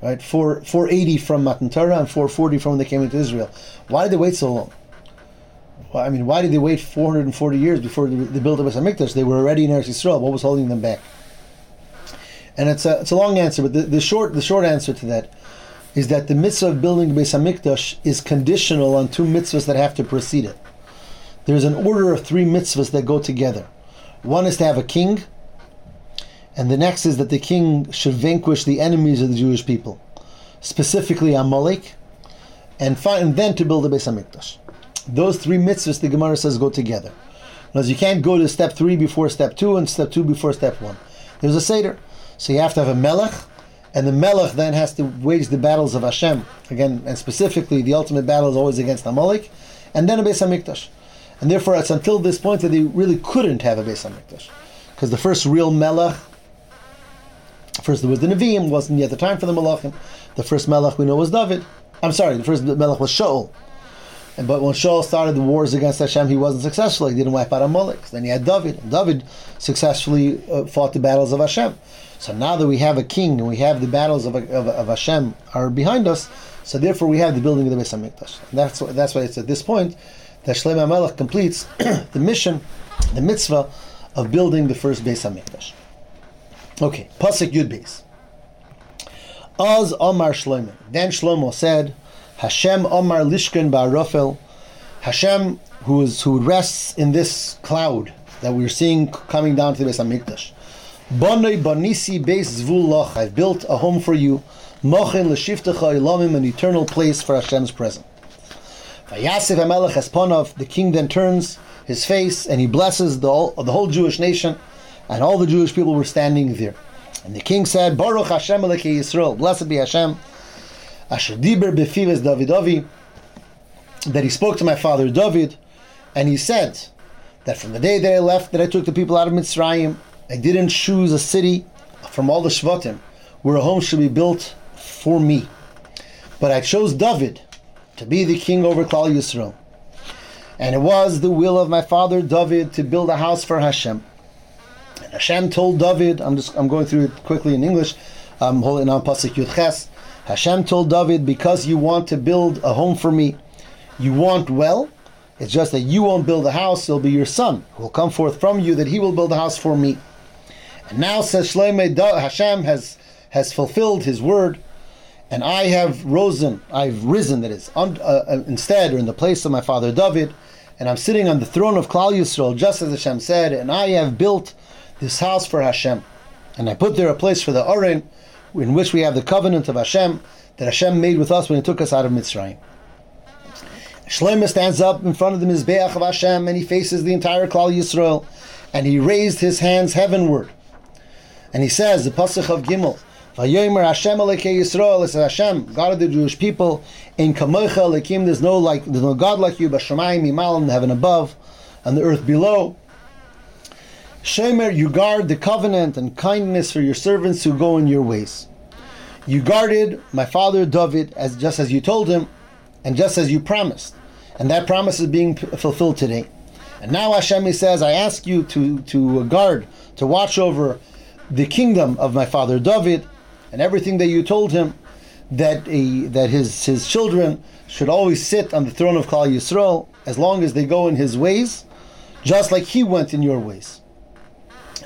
right? Four four eighty from Matan Torah and four forty from when they came into Israel. Why did they wait so long? Well, I mean, why did they wait four hundred forty years before they built the Beis HaMikdash? They were already in Eretz Yisrael. What was holding them back? And it's a it's a long answer, but the, the short the short answer to that is that the mitzvah of building the Beis HaMikdash is conditional on two mitzvahs that have to precede it. There's an order of three mitzvahs that go together. One is to have a king, and the next is that the king should vanquish the enemies of the Jewish people, specifically Amalek, and, fi- and then to build the Beis HaMikdash. Those three mitzvahs, the Gemara says, go together. Because you can't go to step three before step two, and step two before step one. There's a Seder. So you have to have a Melech, and the Melech then has to wage the battles of Hashem. Again, and specifically, the ultimate battle is always against Amalek, and then a Beis HaMikdash. And therefore, it's until this point that they really couldn't have a Beis HaMikdash, because the first real Melech, first there was the Nevi'im, wasn't yet the time for the Melachim. The first Melech we know was David. I'm sorry, the first Melech was Shaul. And, but when Shaul started the wars against Hashem, he wasn't successful. He didn't wipe out Amalek. Then he had David. And David successfully uh, fought the battles of Hashem. So now that we have a king and we have the battles of, of, of Hashem are behind us, So therefore we have the building of the Beis HaMikdash. And that's, that's why it's at this point that Shlomo Melech completes the mission, the mitzvah of building the first Beis HaMikdash. Okay, Pasuk Yud Beis. Az Omar Shlomo. Then Shlomo said, Hashem Omar Lishkan Ba'arofel. Hashem, who is who rests in this cloud that we're seeing coming down to the Beis HaMikdash. Bonoi Bonisi Beis Zvulach. I've built a home for you. Mochen L'shiftecha Ilamim, an eternal place for Hashem's presence. Vayasif HaMelech Esponov. The king then turns his face and he blesses the whole, the whole Jewish nation, and all the Jewish people were standing there. And the king said, Baruch Hashem Elokei Yisrael. Blessed be Hashem. Asher diber befiv es Davidovi. That he spoke to my father David, and he said that from the day that I left, that I took the people out of Mitzrayim, I didn't choose a city from all the Shvatim where a home should be built for me, but I chose David to be the king over Klal Yisrael. And it was the will of my father David to build a house for Hashem. And Hashem told David, I'm just I'm going through it quickly in English, I'm holding on Pasuk Yud Ches. Hashem told David, because you want to build a home for me, you want well, it's just that you won't build a house, it'll be your son who will come forth from you, that he will build a house for me. And now says Shlomo, Hashem has has fulfilled his word, and I have risen, I've risen, that is, un, uh, instead or in the place of my father David, and I'm sitting on the throne of Klal Yisrael, just as Hashem said, and I have built this house for Hashem. And I put there a place for the Aron, in which we have the covenant of Hashem, that Hashem made with us when he took us out of Mitzrayim. Shlomo stands up in front of the Mizbeach of Hashem, and he faces the entire Klal Yisrael, and he raised his hands heavenward. And he says, the Pasuk of Gimel, Vayomer Hashem Elokei Yisrael, it says Hashem, God of the Jewish people, in Kamocha Elokim, there's no like, there's no God like you, Bashamayim Imal, in the heaven above, and the earth below. Shomer, you guard the covenant and kindness for your servants who go in your ways. You guarded my father David, as just as you told him, and just as you promised. And that promise is being p- fulfilled today. And now Hashem, he says, I ask you to, to guard, to watch over the kingdom of my father David, and everything that you told him, that a, that his, his children should always sit on the throne of Klal Yisrael, as long as they go in his ways, just like he went in your ways.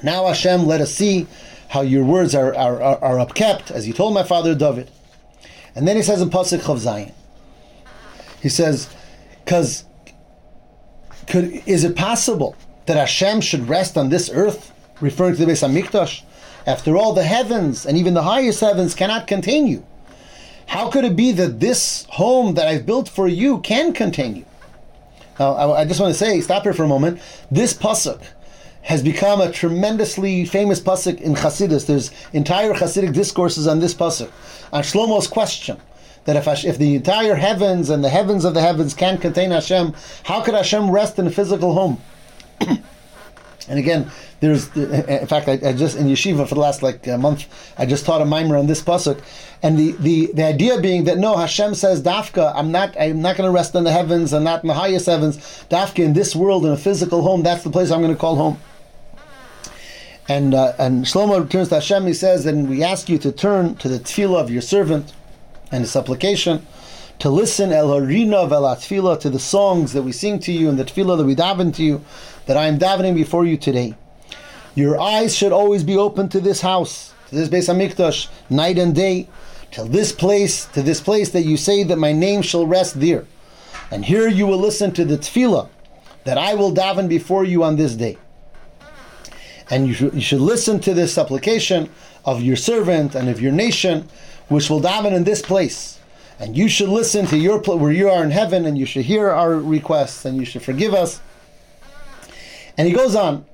Now Hashem, let us see how your words are, are, are, are upkept, as you told my father David. And then he says in Pasuk Chav Zayin, he says, because is it possible that Hashem should rest on this earth, referring to the Beis HaMikdash? After all, the heavens and even the highest heavens cannot contain you. How could it be that this home that I've built for you can contain you? Now, I, I just want to say, stop here for a moment. This Pasuk has become a tremendously famous Pasuk in Hasidus. There's entire Hasidic discourses on this Pasuk, on Shlomo's question. That if, Hashem, if the entire heavens and the heavens of the heavens can't contain Hashem, how could Hashem rest in a physical home? And again, there's, in fact, I, I just, in yeshiva for the last like a month, I just taught a mimer on this pasuk, and the, the, the idea being that no, Hashem says, Dafka, I'm not I'm not going to rest in the heavens, and not in the highest heavens, Dafka in this world, in a physical home, that's the place I'm going to call home. And uh, and Shlomo turns to Hashem, he says, and we ask you to turn to the tefillah of your servant, and his supplication, to listen el harina vel atfilah, to the songs that we sing to you and the tefillah that we daven to you, that I am davening before you today. Your eyes should always be open to this house, to this Beis HaMikdash, night and day, till this place, to this place that you say that my name shall rest there. And here you will listen to the tefillah that I will daven before you on this day. And you should, you should listen to this supplication of your servant and of your nation, which will daven in this place. And you should listen to your place where you are in heaven, and you should hear our requests, and you should forgive us. And he goes on,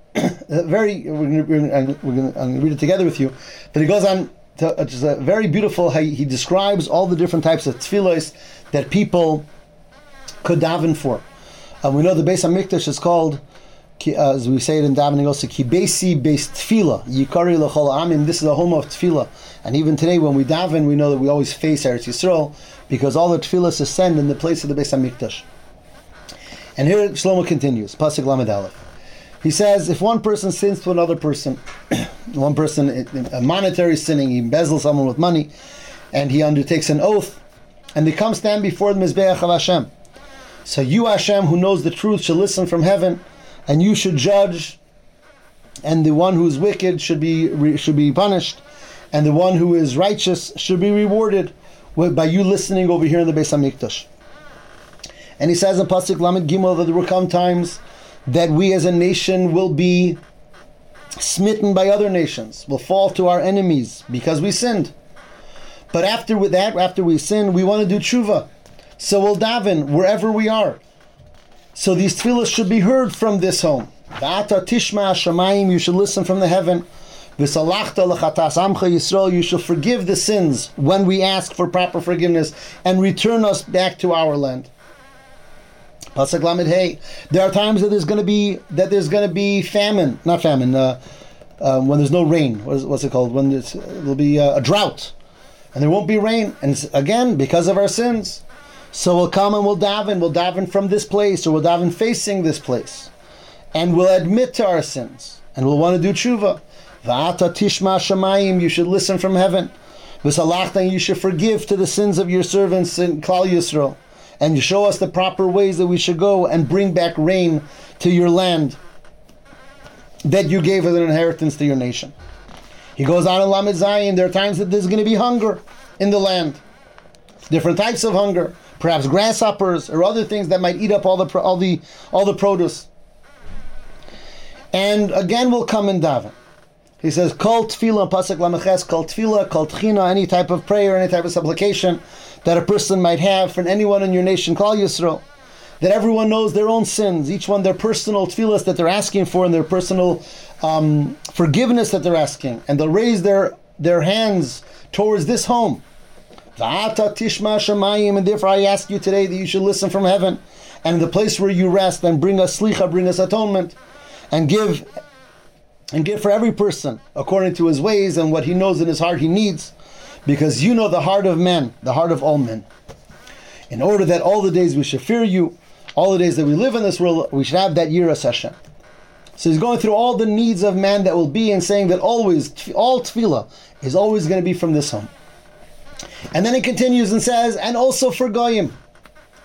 very, we're going to read it together with you, but he goes on to uh, just a very beautiful, how he describes all the different types of tefillos that people could daven for. And we know the Beis HaMikdash is called, Uh, as we say it in davening also, Kibesi based tefillah, Yikari l'chol amim. This is a home of tefillah, and even today when we daven, we know that we always face Eretz Yisrael because all the tefillahs ascend in the place of the Beis HaMikdash. And here Shlomo continues, Pasuk Lamed Aleph. He says, if one person sins to another person, one person a monetary sinning, he embezzles someone with money, and he undertakes an oath, and they come stand before the Mizbeach of Hashem. So you, Hashem, who knows the truth, should listen from heaven, and you should judge, and the one who is wicked should be should be punished, and the one who is righteous should be rewarded by you listening over here in the Beis HaMikdash. And he says in Pasuk Lamed Gimel that there will come times that we as a nation will be smitten by other nations, will fall to our enemies because we sinned. But after with that, after we sin, we want to do tshuva. So we'll daven wherever we are. So these tefillas should be heard from this home. V'ata tishma hashamayim, you should listen from the heaven. V'salachta l'chatas amcha Yisrael, you shall forgive the sins when we ask for proper forgiveness and return us back to our land. Pasuk Lamed Hey, there are times that there's going to be that there's going to be famine, not famine, uh, uh, when there's no rain. What is, what's it called? When there's, there'll be uh, a drought, and there won't be rain, and again because of our sins. So we'll come and we'll daven, we'll daven from this place, or we'll daven facing this place, and we'll admit to our sins, and we'll want to do tshuva. Va'ata tishma shamayim, you should listen from heaven. V'salachta, you should forgive to the sins of your servants in Klal Yisrael, and you show us the proper ways that we should go and bring back rain to your land that you gave as an inheritance to your nation. He goes on in Lamed Zayin, there are times that there's going to be hunger in the land. Different types of hunger, perhaps grasshoppers or other things that might eat up all the all the, all the produce. And again we'll come in daven. He says, Kol tefillah, Pasuk Lameches, Kol tefillah, Kol tchina, any type of prayer, any type of supplication that a person might have for anyone in your nation, Klal Yisrael, that everyone knows their own sins, each one their personal tefillahs that they're asking for and their personal um, forgiveness that they're asking, and they'll raise their, their hands towards this home. V'ata tishma shamayim, and therefore I ask you today that you should listen from heaven, and the place where you rest, and bring us slicha, bring us atonement, and give... And give for every person according to his ways and what he knows in his heart he needs, because you know the heart of men, the heart of all men. In order that all the days we should fear you, all the days that we live in this world, we should have that yiras Hashem. So he's going through all the needs of man that will be and saying that always, all tefillah is always going to be from this home. And then he continues and says, and also for goyim.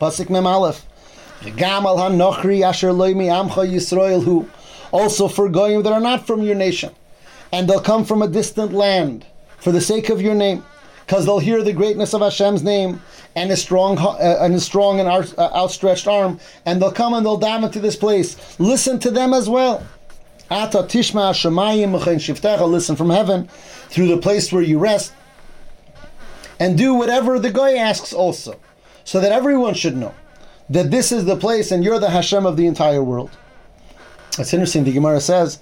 Pasuk Mem Aleph. Gam al hanochri asher loy mi amcha Yisrael hu. Also for goyim that are not from your nation, and they'll come from a distant land for the sake of your name, because they'll hear the greatness of Hashem's name and his strong uh, and his strong and out, uh, outstretched arm, and they'll come and they'll dive into this place. Listen to them as well. Ata tishma hashamayim uchein shivtecha, listen from heaven through the place where you rest, and do whatever the goy asks also, so that everyone should know that this is the place and you're the Hashem of the entire world. It's interesting, the Gemara says,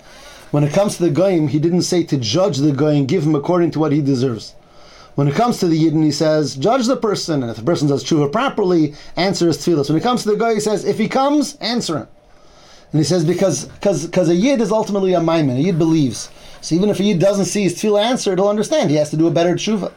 when it comes to the goyim, he didn't say to judge the goyim, give him according to what he deserves. When it comes to the Yidden, he says, judge the person, and if the person does tshuva properly, answer his tefillah. When it comes to the goy, he says, if he comes, answer him. And he says, because because, because a Yid is ultimately a maimin, a Yid believes. So even if a Yid doesn't see his tefillah answered, he'll understand, he has to do a better tshuva.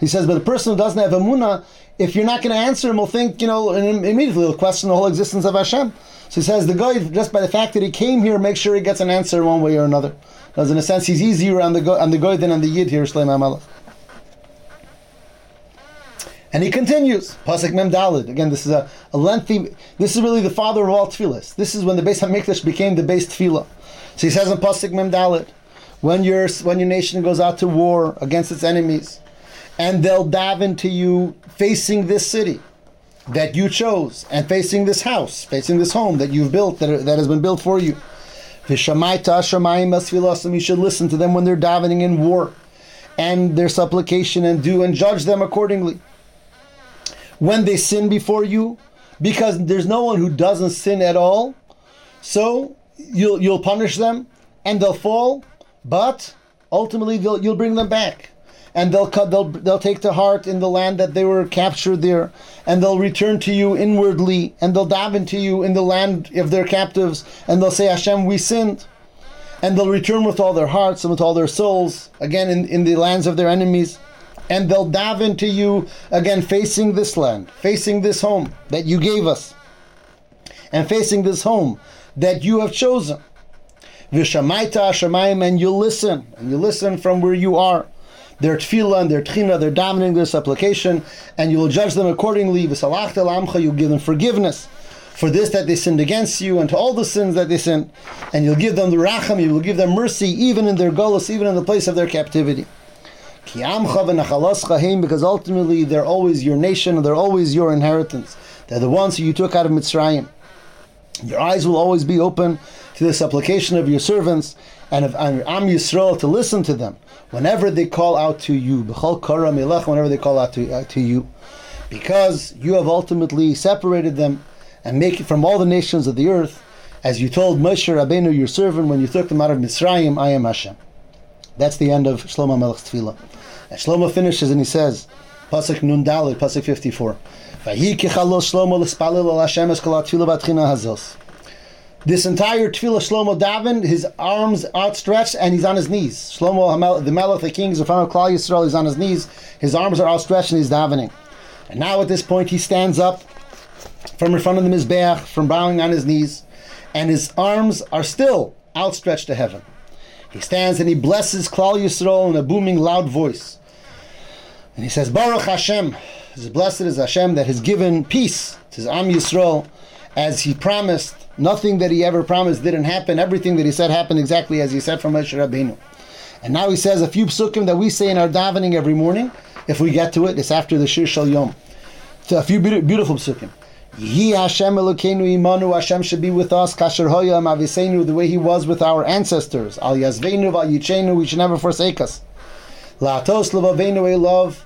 He says, but the person who doesn't have emunah, if you're not going to answer him, he'll think, you know, and immediately he'll question the whole existence of Hashem. So he says, the guy, just by the fact that he came here, make sure he gets an answer one way or another. Because in a sense, he's easier on the guy on the guy than on the Yid here, Shlomo Melech. And he continues, Pasuk Mem Daled. Again, this is a, a lengthy, this is really the father of all tefillahs. This is when the Beis HaMikdash became the Beis Tefillah. So he says in Pasuk Mem Daled, when your, when your nation goes out to war against its enemies, and they'll daven to you facing this city that you chose, and facing this house, facing this home that you've built, that, that has been built for you. You should listen to them when they're davening in war, and their supplication, and do and judge them accordingly. When they sin before you, because there's no one who doesn't sin at all, so you'll, you'll punish them, and they'll fall, but ultimately they'll, you'll bring them back. And they'll cut, they'll they'll take to heart in the land that they were captured there, and they'll return to you inwardly, and they'll daven to you in the land of their captives, and they'll say, Hashem, we sinned, and they'll return with all their hearts and with all their souls, again in, in the lands of their enemies, and they'll daven to you again facing this land, facing this home that you gave us, and facing this home that you have chosen. V'shamaita shamayim, and you listen, and you listen from where you are. their tefillah and their tchina, their davening, their supplication, and you will judge them accordingly. V'salachta l'amcha, you'll give them forgiveness for this that they sinned against you and to all the sins that they sinned, and you'll give them the racham, you will give them mercy even in their golus, even in the place of their captivity. Ki amcha v'nachalascha heim, because ultimately they're always your nation, they're always your inheritance. They're the ones who you took out of Mitzrayim. Your eyes will always be open to the supplication of your servants and of Am Yisrael to listen to them whenever they call out to you. B'chol kara milech, whenever they call out to, uh, to you, because you have ultimately separated them and make it from all the nations of the earth, as you told Moshe Rabbeinu, your servant, when you took them out of Mitzrayim. I am Hashem. That's the end of Shlomo Melech's tefillah. And Shlomo finishes and he says, Pasuk Nun Daled, Pasuk fifty-four. This entire tefillah Shlomo daven, his arms outstretched, and he's on his knees. Shlomo the Melech, the king, is in front of Klal Yisrael. He's on his knees. His arms are outstretched, and he's davening. And now at this point, he stands up from in front of the mizbeach, from bowing on his knees, and his arms are still outstretched to heaven. He stands and he blesses Klal Yisrael in a booming, loud voice, and he says, "Baruch Hashem." As blessed is Hashem that has given peace to his Am Yisrael, as he promised. Nothing that he ever promised didn't happen. Everything that he said happened exactly as he said from Moshe Rabbeinu. And now he says a few psukim that we say in our davening every morning. If we get to it, it's after the Shir Shal Yom. So a few beautiful psukim. Yehi Hashem Elokeinu Imanu, Hashem should be with us, kasher hoya ma'aviseinu, the way he was with our ancestors. Al yazveinu v'al yichenu, he should never forsake us. La'atos levaveinu elav,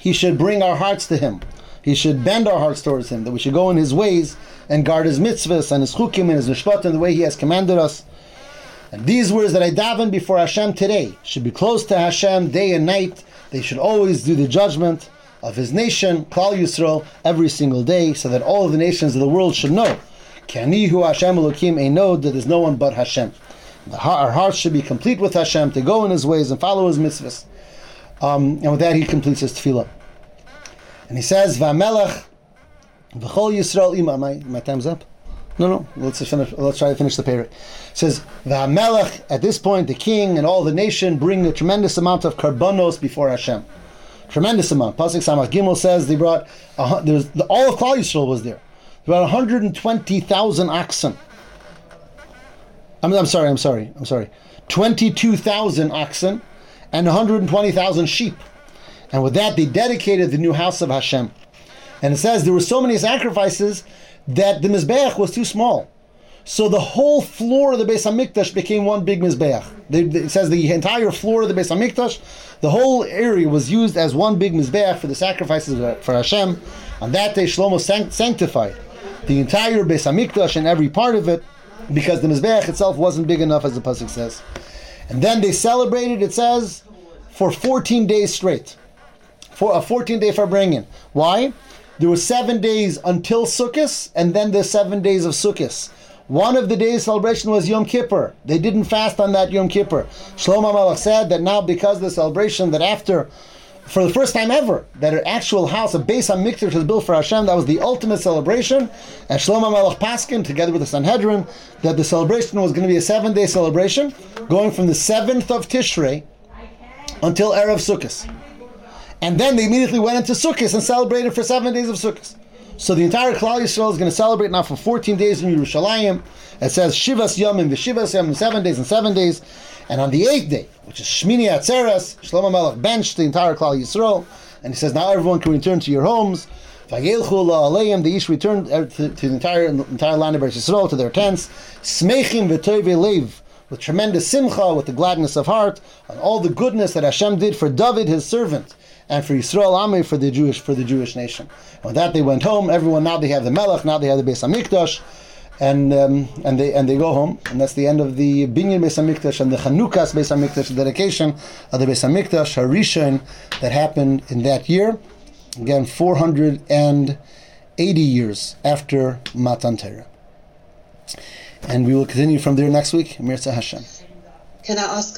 he should bring our hearts to him. He should bend our hearts towards him, that we should go in his ways and guard his mitzvahs and his chukim and his mishpatim, the way he has commanded us. And these words that I daven before Hashem today should be close to Hashem day and night. They should always do the judgment of his nation, Klal Yisrael, every single day, so that all of the nations of the world should know Ki ani hu Hashem Elokim eino, that there's no one but Hashem. Our hearts should be complete with Hashem to go in his ways and follow his mitzvahs. Um, and with that, he completes his tefillah. And he says, V'amelech v'chol Yisrael ima. My, my time's up? No, no. Let's finish, Let's try to finish the parrot. It says, V'amelech, at this point, the king and all the nation bring a tremendous amount of karbanos before Hashem. Tremendous amount. Pasuk Samach Gimel says they brought, a, there was, the, all of Klal Yisrael was there. They brought one hundred twenty thousand oxen. I'm, I'm sorry, I'm sorry, I'm sorry. twenty-two thousand oxen and one hundred twenty thousand sheep. And with that, they dedicated the new house of Hashem. And it says there were so many sacrifices that the Mizbeach was too small. So the whole floor of the Beis HaMikdash became one big Mizbeach. It says the entire floor of the Beis HaMikdash, the whole area was used as one big Mizbeach for the sacrifices for Hashem. On that day, Shlomo sanctified the entire Beis HaMikdash and every part of it, because the Mizbeach itself wasn't big enough, as the Pasuk says. And then they celebrated, it says, for fourteen days straight. For a fourteen-day farbrengen. Why? There were seven days until Sukkis, and then the seven days of Sukkis. One of the days' celebration was Yom Kippur. They didn't fast on that Yom Kippur. Shlomo Melech said that now, because of the celebration, that after, for the first time ever, that an actual house, a Beis HaMikdash, was built for Hashem, that was the ultimate celebration. And Shlomo Melech Paskin, together with the Sanhedrin, that the celebration was going to be a seven-day celebration, going from the seventh of Tishrei until Erev Sukkis. And then they immediately went into Sukkot and celebrated for seven days of Sukkot. So the entire Klal Yisrael is going to celebrate now for fourteen days in Yerushalayim. It says Shivas Yomim v'Shivas Yomim, seven days and seven days. And on the eighth day, which is Shmini Atzeres, Shlomo Melech benched the entire Klal Yisrael, and he says, now everyone can return to your homes. V'yelchu la'aleim, the Ish returned to the entire entire land of Eretz Yisrael, to their tents. Smeichim v'toivei leiv, with tremendous simcha, with the gladness of heart, and all the goodness that Hashem did for David, his servant, and for Yisrael Ameh, for the Jewish for the Jewish nation. With that, they went home. Everyone, now they have the Melech, now they have the Beis HaMikdash, and um, and they and they go home. And that's the end of the Binyan Beis HaMikdash and the Chanukah's Beis HaMikdash, the dedication of the Beis HaMikdash Harishon that happened in that year. Again, four hundred eighty years after Matan Torah. And we will continue from there next week. Mirza Hashem. Can I ask?